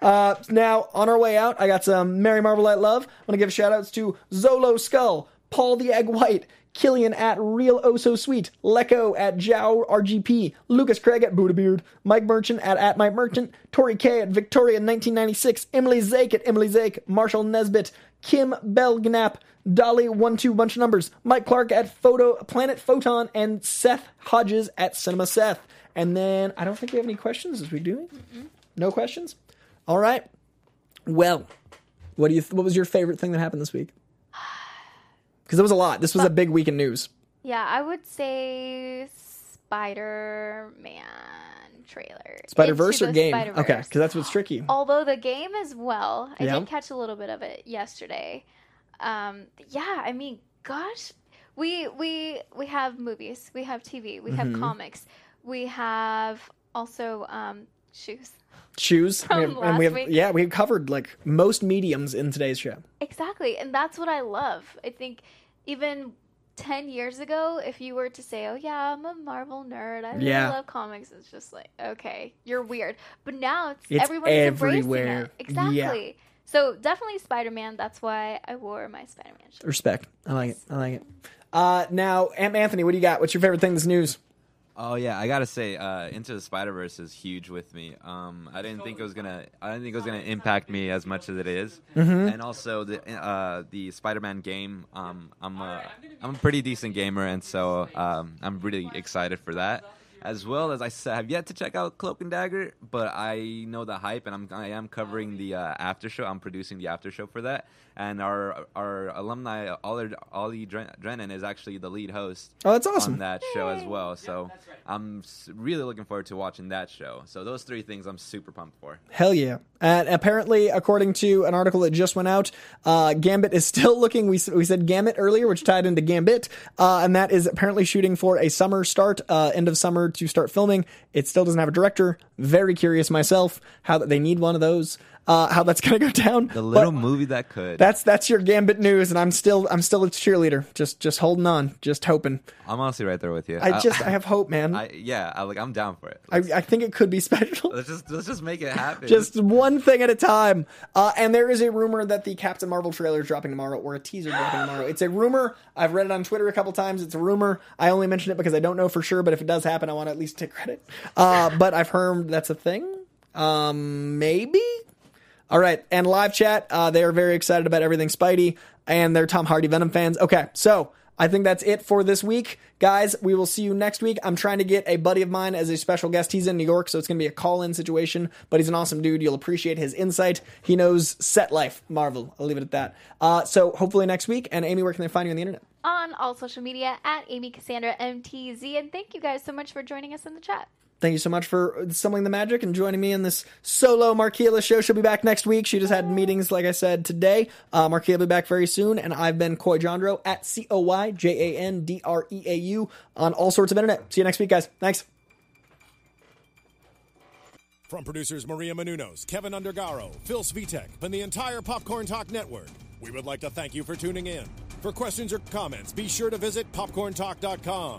uh, now, on our way out, I got some Mary Marvelette love. I want to give shout outs to Zolo Skull, Paul the Egg White, Killian at Real Oh So Sweet, Lecco at Jow R G P, Lucas Craig at Buddha Beard, Mike Merchant at At Mike Merchant, Tori K at Victoria nineteen ninety-six, Emily Zake at Emily Zake, Marshall Nesbitt, Kim Belgnap, Dolly one two bunch of numbers, Mike Clark at Photo Planet Photon, and Seth Hodges at Cinema Seth. And then I don't think we have any questions. Is we doing? Mm-mm. No questions. All right. Well, what do you? Th- what was your favorite thing that happened this week? Because it was a lot. This was but, a big week in news. Yeah, I would say Spider-Man trailer. Spider-Verse or game? Spider-Verse. Okay, because that's what's tricky. Although the game as well. I yeah. did catch a little bit of it yesterday. Um, yeah, I mean, gosh. We we we have movies. We have T V. We mm-hmm. have comics. We have also um, shoes. Shoes. From we have, last and we have, week. Yeah, we've covered like most mediums in today's show. Exactly. And that's what I love. I think even ten years ago, if you were to say, oh, yeah, I'm a Marvel nerd. I really yeah. love comics. It's just like, okay, you're weird. But now it's, it's everyone's everywhere. Embracing it. Exactly. Yeah. So definitely Spider-Man. That's why I wore my Spider-Man shirt. Respect. I like it. I like it. Uh, now, Aunt Manthony, what do you got? What's your favorite thing this news? Oh yeah, I gotta say, uh, Into the Spider-Verse is huge with me. Um, I didn't think it was gonna, I didn't think it was gonna impact me as much as it is. Mm-hmm. And also the uh, the Spider-Man game. Um, I'm a, I'm a pretty decent gamer, and so um, I'm really excited for that. As well as I have yet to check out Cloak and Dagger, but I know the hype, and I'm I am covering the uh, after show. I'm producing the after show for that, and our our alumni Ollie, Ollie Drennan is actually the lead host. Oh, that's awesome! On that show as well, so yeah, right. I'm really looking forward to watching that show. So those three things I'm super pumped for. Hell yeah! And apparently, according to an article that just went out, uh, Gambit is still looking. We we said Gambit earlier, which tied into Gambit, uh, and that is apparently shooting for a summer start, uh, end of summer. To start filming. It still doesn't have a director. Very curious myself how that they need one of those, uh how that's gonna go down. The little but movie that could. That's that's your Gambit news, and I'm still I'm still a cheerleader, just just holding on, just hoping. I'm honestly right there with you. I, I just I have hope, man. I, yeah, I, like I'm down for it. I, I think it could be special. Let's just let's just make it happen. Just one thing at a time. Uh and there is a rumor that the Captain Marvel trailer is dropping tomorrow, or a teaser dropping tomorrow. It's a rumor. I've read it on Twitter a couple times. It's a rumor. I only mention it because I don't know for sure, but if it does happen, I want to at least take credit. Uh but I've heard that's a thing. Um, maybe. All right. And live chat. Uh, they are very excited about everything Spidey, and they're Tom Hardy Venom fans. Okay. So I think that's it for this week, guys. We will see you next week. I'm trying to get a buddy of mine as a special guest. He's in New York, so it's going to be a call-in situation, but he's an awesome dude. You'll appreciate his insight. He knows set life Marvel. I'll leave it at that. Uh, so hopefully next week. And Amy, where can they find you on the internet? On all social media at Amy Cassandra M T Z. And thank you guys so much for joining us in the chat. Thank you so much for summoning the magic and joining me in this solo Markeia show. She'll be back next week. She just had meetings, like I said, today. Uh, Markeia will be back very soon. And I've been Coy Jandreau at C O Y J A N D R E A U on all sorts of internet. See you next week, guys. Thanks. From producers Maria Menounos, Kevin Undergaro, Phil Svitek, and the entire Popcorn Talk Network, we would like to thank you for tuning in. For questions or comments, be sure to visit popcorn talk dot com.